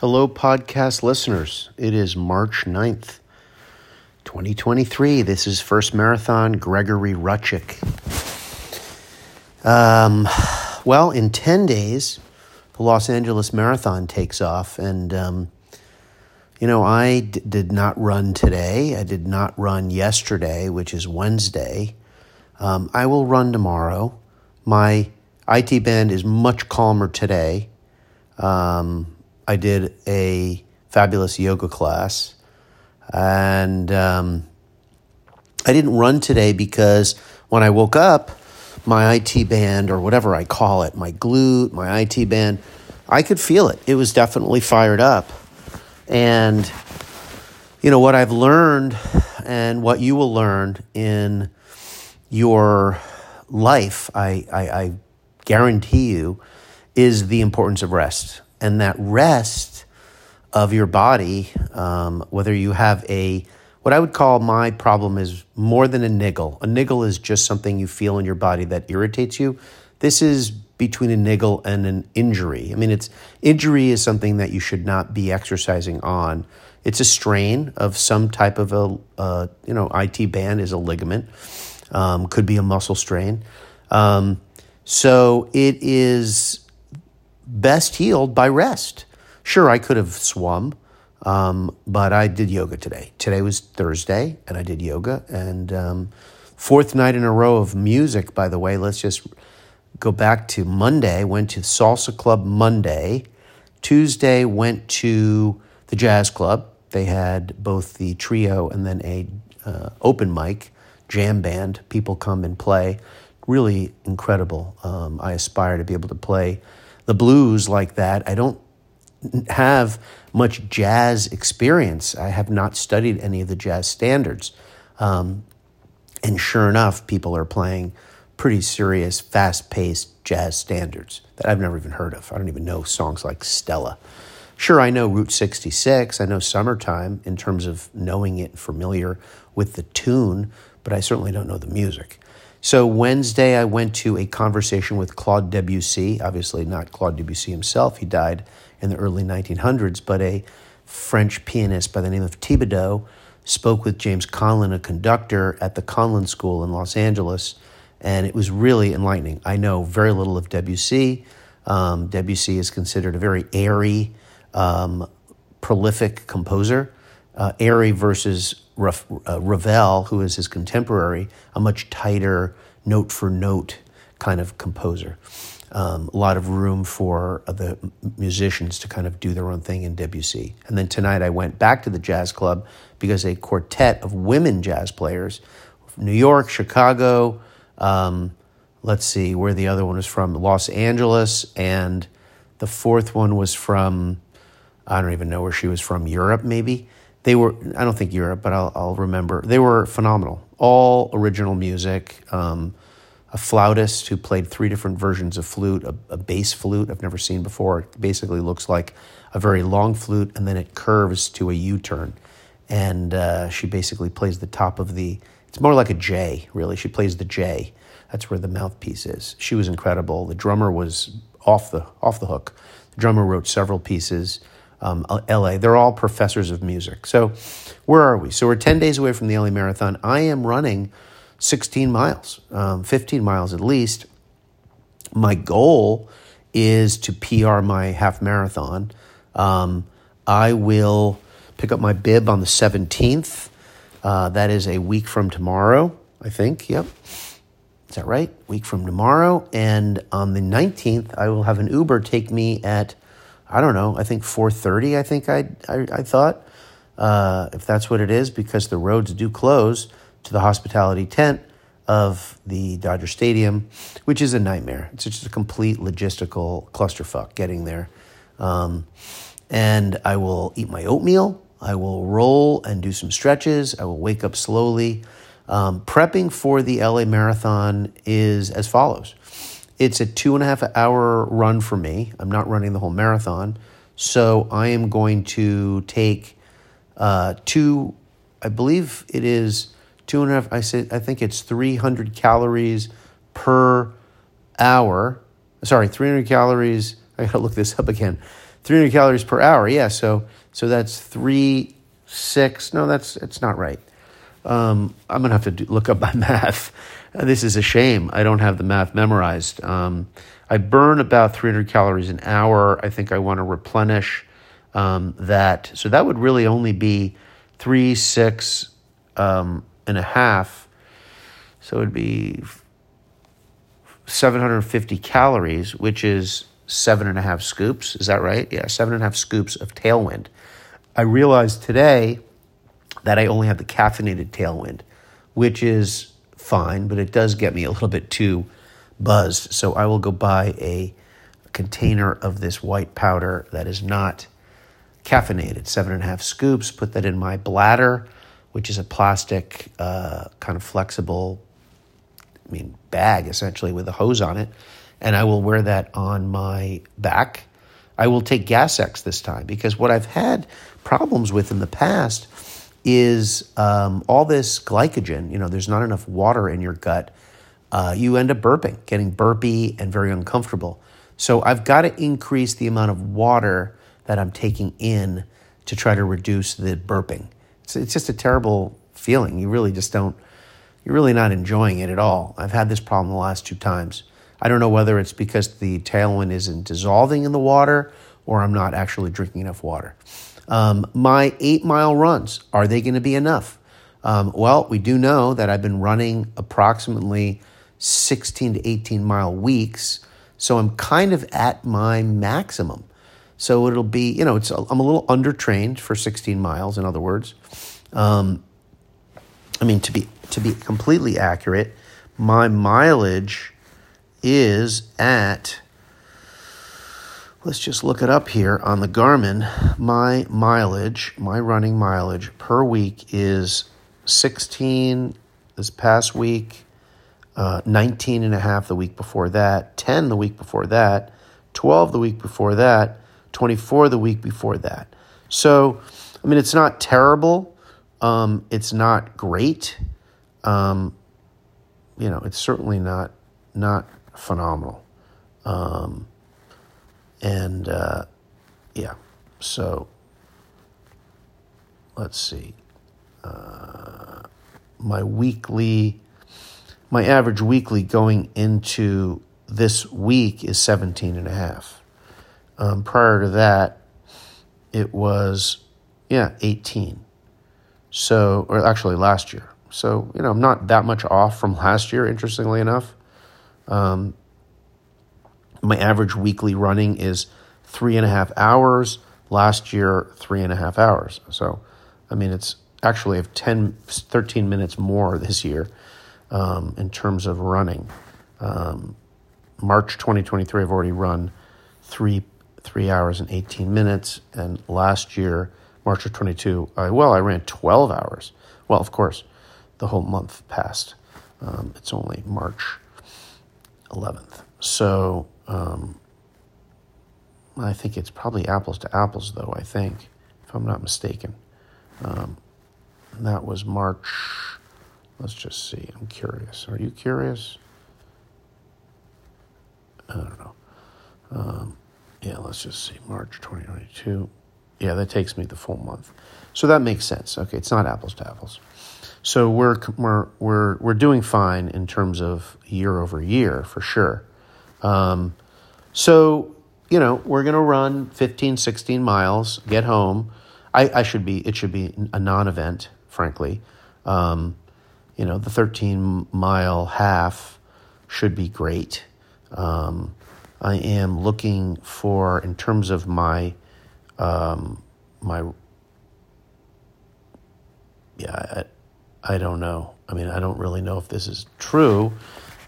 Hello, podcast listeners. It is March 9th, 2023. This is First Marathon, Gregory Rutchick. Well, in 10 days, the Los Angeles Marathon takes off. And, I did not run today. I did not run yesterday, which is Wednesday. I will run tomorrow. My IT band is much calmer today. I did a fabulous yoga class, and I didn't run today because when I woke up, my IT band, or whatever I call it, my glute, my IT band, I could feel it. It was definitely fired up. And, what I've learned and what you will learn in your life, I guarantee you, is the importance of rest. And that rest of your body, whether you have what I would call my problem is more than a niggle. A niggle is just something you feel in your body that irritates you. This is between a niggle and an injury. I mean, injury is something that you should not be exercising on. It's a strain of some type of IT band is a ligament, could be a muscle strain. So it is best healed by rest. Sure, I could have swum, but I did yoga today. Today was Thursday, and I did yoga. And fourth night in a row of music, by the way. Let's just go back to Monday. Went to Salsa Club Monday. Tuesday, went to the Jazz Club. They had both the trio and then a open mic, jam band. People come and play. Really incredible. I aspire to be able to play the blues like that. I don't have much jazz experience. I have not studied any of the jazz standards. And sure enough, people are playing pretty serious, fast-paced jazz standards that I've never even heard of. I don't even know songs like Stella. Sure, I know Route 66. I know Summertime in terms of knowing it, familiar with the tune, but I certainly don't know the music. So Wednesday, I went to a conversation with Claude Debussy, obviously not Claude Debussy himself. He died in the early 1900s, but a French pianist by the name of Thibaud spoke with James Conlon, a conductor at the Conlon School in Los Angeles, and it was really enlightening. I know very little of Debussy. Debussy is considered a very airy, prolific composer. Airy versus Ravel, who is his contemporary, a much tighter note-for-note kind of composer. A lot of room for the musicians to kind of do their own thing in Debussy. And then tonight I went back to the Jazz Club because a quartet of women jazz players, New York, Chicago, let's see, where the other one was from, Los Angeles, and the fourth one was from, I don't even know where she was from, Europe maybe. They were, I don't think Europe, but I'll remember. They were phenomenal. All original music. A flautist who played three different versions of flute, a bass flute I've never seen before. It basically looks like a very long flute, and then it curves to a U-turn. And she basically plays the top of it's more like a J, really. She plays the J. That's where the mouthpiece is. She was incredible. The drummer was off the hook. The drummer wrote several pieces. LA. They're all professors of music. So where are we? So we're 10 days away from the LA Marathon. I am running 16 miles, 15 miles at least. My goal is to PR my half marathon. I will pick up my bib on the 17th. That is a week from tomorrow, I think. Yep. Is that right? Week from tomorrow. And on the 19th, I will have an Uber take me at, I don't know, I think 4:30, I think I thought, if that's what it is, because the roads do close to the hospitality tent of the Dodger Stadium, which is a nightmare. It's just a complete logistical clusterfuck getting there. And I will eat my oatmeal. I will roll and do some stretches. I will wake up slowly. Prepping for the LA Marathon is as follows. It's a 2.5-hour run for me. I'm not running the whole marathon. So I am going to take 300 calories per hour. Sorry, 300 calories. I gotta look this up again. 300 calories per hour. Yeah, so that's 3.6. No, it's not right. I'm going to have to look up my math. This is a shame. I don't have the math memorized. I burn about 300 calories an hour. I think I want to replenish that. So that would really only be 3.6 and a half. So it would be 750 calories, which is 7.5 scoops. Is that right? Yeah, 7.5 scoops of Tailwind. I realized today that I only have the caffeinated Tailwind, which is fine, but it does get me a little bit too buzzed. So I will go buy a container of this white powder that is not caffeinated, 7.5 scoops, put that in my bladder, which is a plastic kind of flexible bag, essentially, with a hose on it, and I will wear that on my back. I will take Gas-X this time, because what I've had problems with in the past is all this glycogen. There's not enough water in your gut. You end up burping, getting burpy and very uncomfortable. So I've got to increase the amount of water that I'm taking in to try to reduce the burping. It's just a terrible feeling. You're really not enjoying it at all. I've had this problem the last 2 times. I don't know whether it's because the Tailwind isn't dissolving in the water or I'm not actually drinking enough water. My 8-mile runs, are they going to be enough? Well, we do know that I've been running approximately 16 to 18-mile weeks, so I'm kind of at my maximum. So it'll be, I'm a little undertrained for 16 miles, in other words. To be completely accurate, my mileage is at, let's just look it up here on the Garmin. My mileage, my running mileage per week is 16 this past week, 19 and a half the week before that, 10 the week before that, 12 the week before that, 24 the week before that. So, it's not terrible. It's not great. It's certainly not phenomenal. So let's see. My average weekly going into this week is 17 and a half. Prior to that, it was, 18. So, or actually last year. So, I'm not that much off from last year, interestingly enough. My average weekly running is 3.5 hours. Last year, 3.5 hours. So, it's actually I have 13 minutes more this year in terms of running. March 2023, I've already run 3 hours and 18 minutes. And last year, March of 22, I ran 12 hours. Well, of course, the whole month passed. It's only March 11th. So I think it's probably apples to apples, though, I think, if I'm not mistaken. That was March. Let's just see. I'm curious. Are you curious? I don't know. Let's just see. March 2022. Yeah, that takes me the full month, so that makes sense. Okay, it's not apples to apples, so we're doing fine in terms of year over year for sure. We're gonna run 15, 16 miles, get home. It should be a non-event, frankly. The 13-mile half should be great. I am looking for, in terms of my. I don't know. I don't really know if this is true.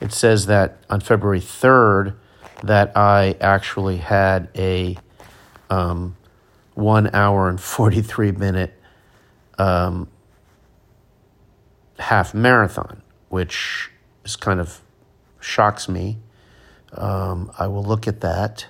It says that on February 3rd that I actually had a 1 hour and 43-minute half marathon, which is kind of shocks me. I will look at that.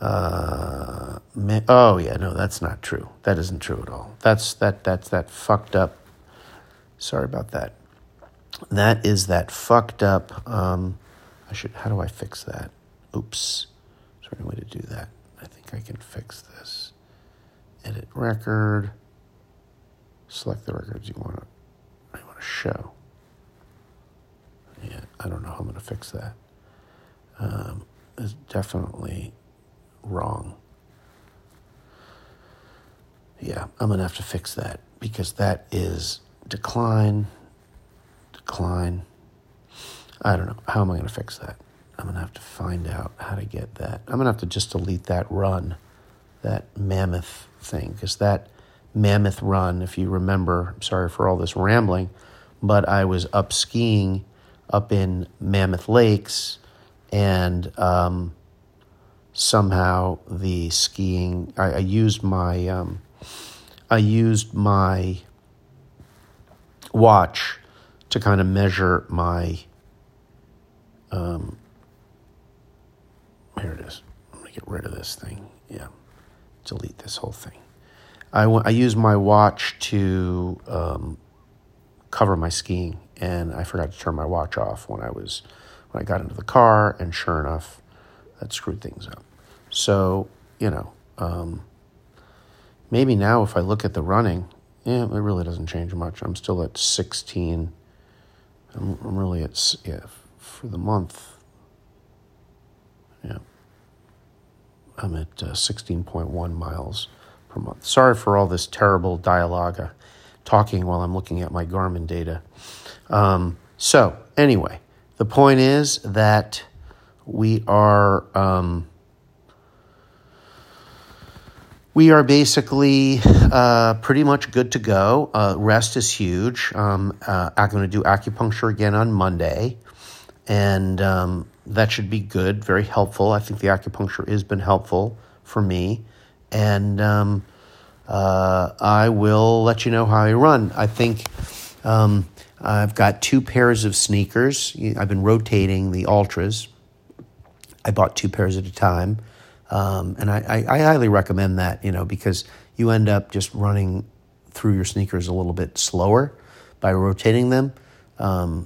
No, that's not true. That isn't true at all. That's that fucked up. Sorry about that. That is that fucked up. How do I fix that? Oops. Is there any way to do that? I think think I can fix this. Edit record. Select the records you want to show. Yeah, I don't know how I'm going to fix that. It's definitely wrong. Yeah, I'm going to have to fix that because that is decline. I don't know. How am I going to fix that? I'm going to have to find out how to get that. I'm going to have to just delete that run, that mammoth thing, because that mammoth run, if you remember, I'm sorry for all this rambling, but I was up skiing up in Mammoth Lakes, and somehow the skiing, I used my watch to kind of measure my, here it is. I'm going to get rid of this thing. Yeah. Delete this whole thing. I use my watch to cover my skiing, and I forgot to turn my watch off when I got into the car, and sure enough, that screwed things up. So, maybe now if I look at the running, it really doesn't change much. I'm still at 16. I'm really at, for the month. Yeah. I'm at 16.1 miles per month. Sorry for all this terrible dialogue, talking while I'm looking at my Garmin data. So anyway, the point is that we are basically pretty much good to go. Rest is huge. I'm going to do acupuncture again on Monday, and that should be good, very helpful. I think the acupuncture has been helpful for me, and I will let you know how I run. I think I've got 2 pairs of sneakers. I've been rotating the Altras. I bought 2 pairs at a time, and I highly recommend that, because you end up just running through your sneakers a little bit slower by rotating them, I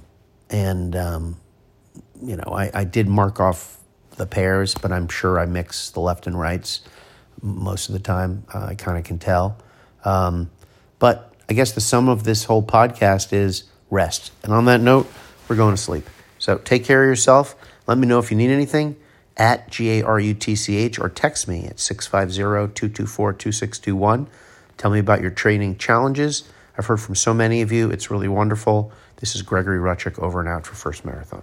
did mark off the pairs, but I'm sure I mix the left and rights most of the time. I kind of can tell. But I guess the sum of this whole podcast is rest. And on that note, we're going to sleep. So take care of yourself. Let me know if you need anything at GARUTCH, or text me at 650-224-2621. Tell me about your training challenges. I've heard from so many of you. It's really wonderful. This is Gregory Rutchick, over and out for First Marathon.